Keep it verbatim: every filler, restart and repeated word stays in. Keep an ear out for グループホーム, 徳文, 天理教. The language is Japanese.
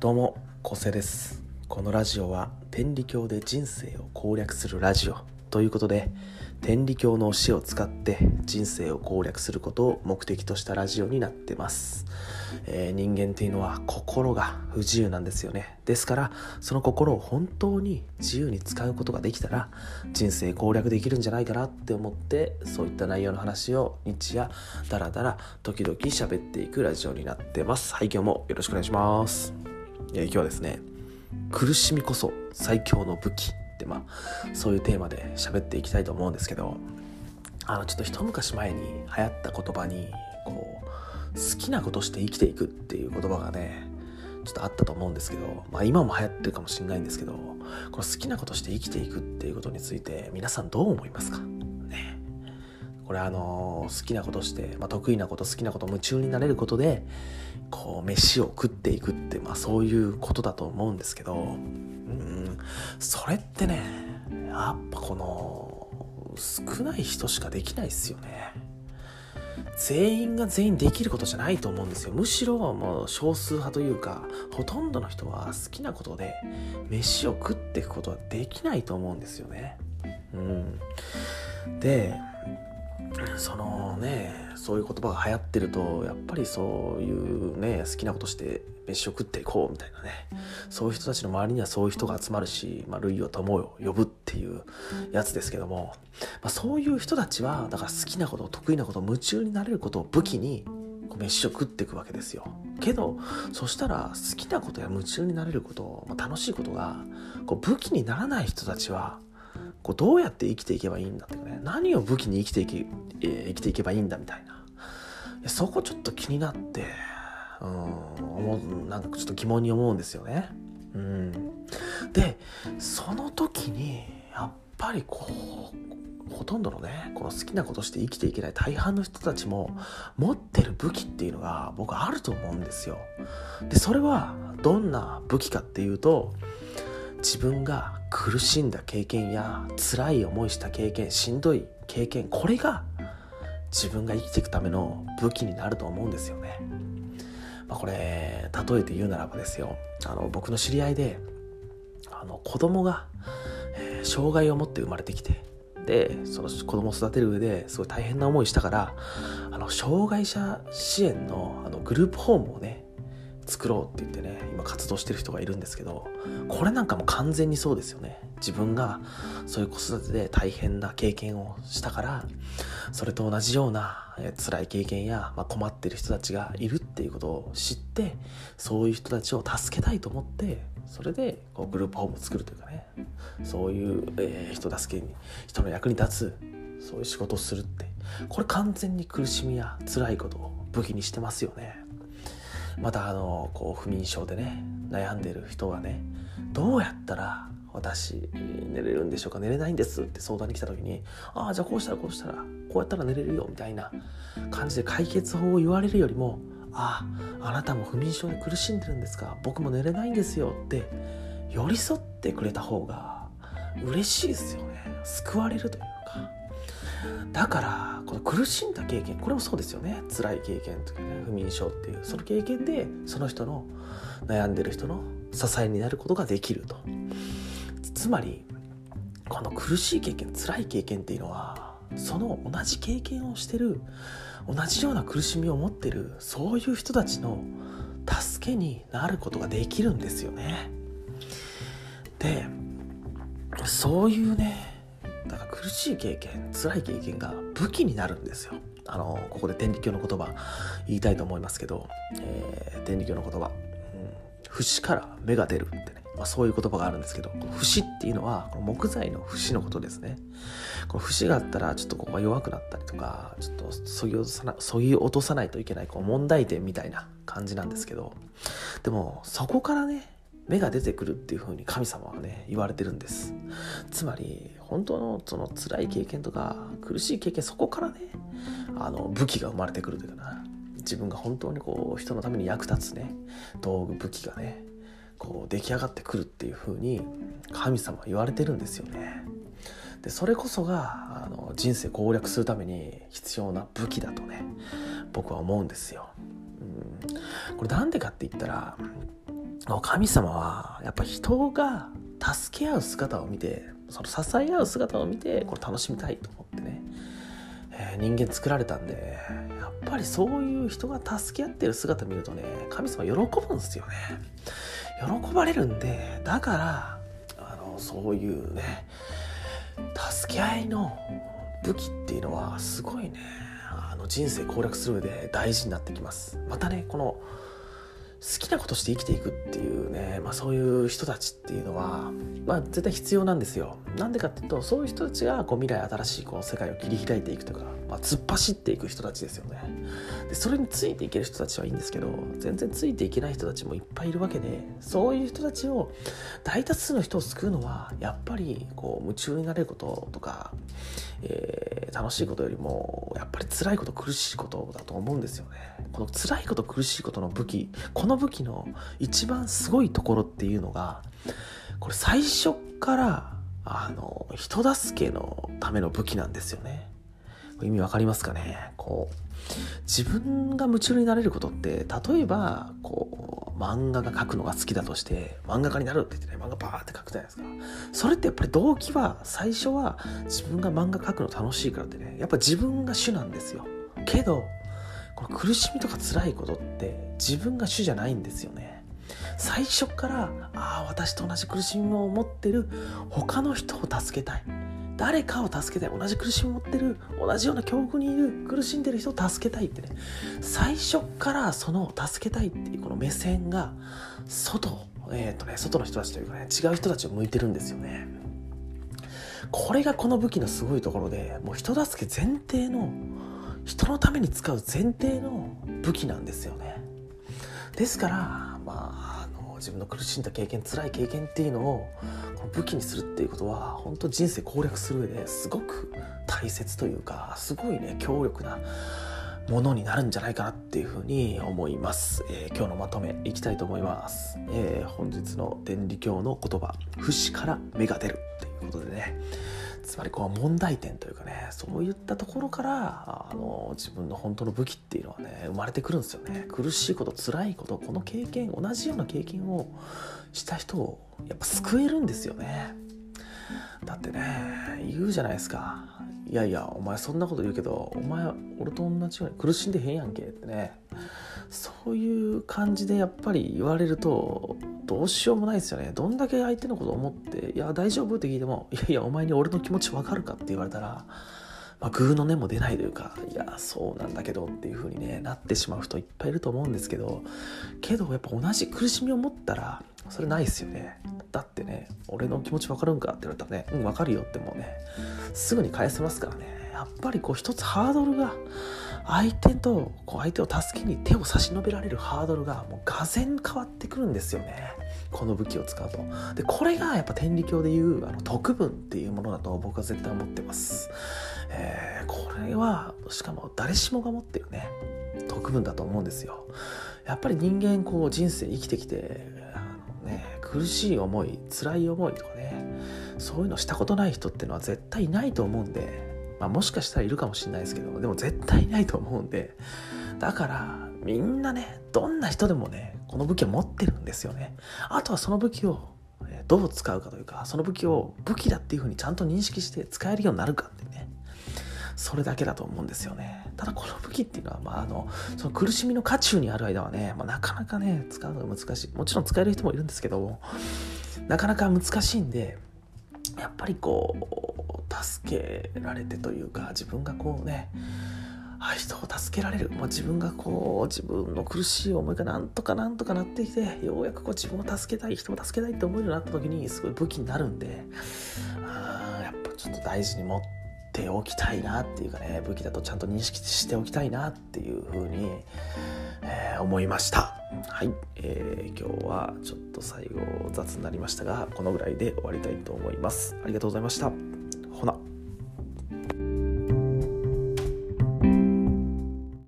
どうも、コセです。このラジオは天理教で人生を攻略するラジオということで、天理教の教えを使って人生を攻略することを目的としたラジオになってます。えー、人間っていうのは心が不自由なんですよね。ですからその心を本当に自由に使うことができたら人生攻略できるんじゃないかなって思って、そういった内容の話を日夜だらだら時々喋っていくラジオになってます。はい、今日もよろしくお願いします。えー、今日はですね、苦しみこそ最強の武器って、まあそういうテーマで喋っていきたいと思うんですけど、あのちょっと一昔前に流行った言葉に、こう好きなことして生きていくっていう言葉がね、ちょっとあったと思うんですけど、まあ今も流行ってるかもしれないんですけど、この好きなことして生きていくっていうことについて皆さんどう思いますかね。これあの好きなことして、まあ、得意なこと好きなこと夢中になれることでこう飯を食っていくって、まあそういうことだと思うんですけど、うん、それってね、やっぱこの少ない人しかできないですよね。全員が全員できることじゃないと思うんですよ。むしろもう少数派というか、ほとんどの人は好きなことで飯を食っていくことはできないと思うんですよね。うん、で、そのね、そういう言葉が流行ってると、やっぱりそういうね、好きなことして飯を食っていこうみたいなね、そういう人たちの周りにはそういう人が集まるし、まあ、類を友を呼ぶっていうやつですけども、まあ、そういう人たちはだから好きなこと得意なこと夢中になれることを武器に飯を食っていくわけですよ。けどそしたら好きなことや夢中になれること、まあ、楽しいことがこう武器にならない人たちはこうどうやって生きていけばいいんだってね、何を武器に生きていけ、えー、生きていけばいいんだみたいな、そこちょっと気になって、うん、なんかちょっと疑問に思うんですよね。うん、でその時にやっぱりこうほとんどのね、この好きなことして生きていけない大半の人たちも持ってる武器っていうのが僕あると思うんですよ。でそれはどんな武器かっていうと、自分が苦しんだ経験や辛い思いした経験、しんどい経験、これが自分が生きていくための武器になると思うんですよね。まあ、これ例えて言うならばですよ、あの僕の知り合いで、あの子供が、えー、障害を持って生まれてきて、でその子供を育てる上ですごい大変な思いしたから、あの障害者支援 の, あのグループホームをね作ろうって言ってね、今活動してる人がいるんですけど、これなんかも完全にそうですよね。自分がそういう子育てで大変な経験をしたから、それと同じような辛い経験や、まあ、困ってる人たちがいるっていうことを知って、そういう人たちを助けたいと思って、それでこうグループホームを作るというかね、そういう、えー、人助けに人の役に立つそういう仕事をするって、これ完全に苦しみや辛いことを武器にしてますよね。またあのこう不眠症でね悩んでる人はね、どうやったら私寝れるんでしょうか、寝れないんですって相談に来た時に、ああじゃあこうしたらこうしたらこうやったら寝れるよみたいな感じで解決法を言われるよりも、あああなたも不眠症で苦しんでるんですか、僕も寝れないんですよって寄り添ってくれた方が嬉しいですよね。救われるというか。だからこの苦しんだ経験、これもそうですよね。辛い経験とかね、不眠症っていうその経験で、その人の悩んでる人の支えになることができると。つまりこの苦しい経験、辛い経験っていうのは、その同じ経験をしてる、同じような苦しみを持ってるそういう人たちの助けになることができるんですよね。でそういうね、だから苦しい経験、辛い経験が武器になるんですよ。あのここで天理教の言葉言いたいと思いますけど、えー、天理教の言葉、うん、節から芽が出るってね、まあ、そういう言葉があるんですけど、この節っていうのはこの木材の節のことですね。この節があったらちょっとここが弱くなったりとか、ちょっと削ぎ落とさな、削ぎ落とさないといけないこう問題点みたいな感じなんですけど、でもそこからね芽が出てくるっていう風に神様はね言われてるんです。つまり本当のその辛い経験とか苦しい経験、そこからねあの武器が生まれてくるというかな、自分が本当にこう人のために役立つね道具、武器がねこう出来上がってくるっていう風に神様は言われてるんですよね。でそれこそがあの人生攻略するために必要な武器だとね僕は思うんですよ。うん、これなんでかって言ったら、神様はやっぱ人が助け合う姿を見て、その支え合う姿を見て、これ楽しみたいと思ってね、えー、人間作られたんで、やっぱりそういう人が助け合ってる姿見るとね、神様喜ぶんですよね。喜ばれるんで、だからあのそういうね、助け合いの武器っていうのはすごいね、あの人生攻略する上で大事になってきます。またね、この好きなことして生きていくっていうね、まあ、そういう人たちっていうのは、まあ、絶対必要なんですよ。なんでかっていうと、そういう人たちがこう未来新しいこの世界を切り開いていくとか、まあ、突っ走っていく人たちですよね。でそれについていける人たちはいいんですけど、全然ついていけない人たちもいっぱいいるわけで、そういう人たちを、大多数の人を救うのはやっぱりこう夢中になれることとか、えー、楽しいことよりもやっぱり辛いこと、苦しいことだと思うんですよね。この辛いこと、苦しいことの武器、この武器の一番すごいところっていうのが、これ最初からあの人助けのための武器なんですよね。意味わかりますかね。こう自分が夢中になれることって、例えばこう漫画が描くのが好きだとして、漫画家になるって言ってね、漫画バーって描くじゃないですか。それってやっぱり動機は、最初は自分が漫画描くの楽しいからってね、やっぱ自分が主なんですよ。けどこの苦しみとか辛いことって自分が主じゃないんですよね。最初からああ私と同じ苦しみを持ってる他の人を助けたい、誰かを助けたい、同じ苦しみを持ってる、同じような境遇にいる苦しんでる人を助けたいってね、最初からその助けたいっていうこの目線が外、えーとね、外の人たちというかね、違う人たちを向いてるんですよね。これがこの武器のすごいところで、もう人助け前提の、人のために使う前提の武器なんですよね。ですから、まあ自分の苦しんだ経験、辛い経験っていうのを武器にするっていうことは、本当人生攻略する上ですごく大切というか、すごいね強力なものになるんじゃないかなっていうふうに思います。えー、今日のまとめいきたいと思います。えー、本日の天理教の言葉、節から芽が出るっていうことでね、つまりこう問題点というかね、そういったところからあの自分の本当の武器っていうのはね、生まれてくるんですよね。苦しいこと、辛いこと、この経験、同じような経験をした人をやっぱ救えるんですよね。だってね、言うじゃないですか、いやいやお前そんなこと言うけど、お前俺と同じように苦しんでへんやんけってね、そういう感じでやっぱり言われるとどうしようもないですよね。どんだけ相手のことを思って、いや大丈夫って聞いても、いやいやお前に俺の気持ち分かるかって言われたら、まあ、グーの根も出ないというか、いやそうなんだけどっていう風に、ね、なってしまう人いっぱいいると思うんですけど、けどやっぱ同じ苦しみを持ったらそれないですよね。だってね、俺の気持ち分かるんかって言われたらね、うん分かるよってもうね、すぐに返せますからね。やっぱりこう一つハードルが、相手とこう相手を助けに手を差し伸べられるハードルがもうがぜん変わってくるんですよね、この武器を使うと。でこれがやっぱ天理教でいうあの徳文っていうものだと僕は絶対思ってます。えー、これはしかも誰しもが持ってるね、徳文だと思うんですよ。やっぱり人間こう人生生きてきて、あの、ね、苦しい思い、辛い思いとかね、そういうのしたことない人っていうのは絶対いないと思うんで、まあ、もしかしたらいるかもしれないですけど、でも絶対ないと思うんで、だからみんなね、どんな人でもね、この武器を持ってるんですよね。あとはその武器をどう使うかというか、その武器を武器だっていうふうにちゃんと認識して使えるようになるかってね、それだけだと思うんですよね。ただこの武器っていうのは、まあ、あのその苦しみの渦中にある間はね、まあ、なかなかね使うのが難しい。もちろん使える人もいるんですけども、なかなか難しいんで、やっぱりこう助けられてというか、自分がこうね、人を助けられる、まあ、自分がこう自分の苦しい思いがなんとかなんとかなってきて、ようやくこう自分を助けたい、人を助けたいって思えるようになった時にすごい武器になるんで、あやっぱちょっと大事に持っておきたいなっていうかね、武器だとちゃんと認識しておきたいなっていうふうに、えー、思いました。はい、えー、今日はちょっと最後雑になりましたが、このぐらいで終わりたいと思います。ありがとうございました。ほな。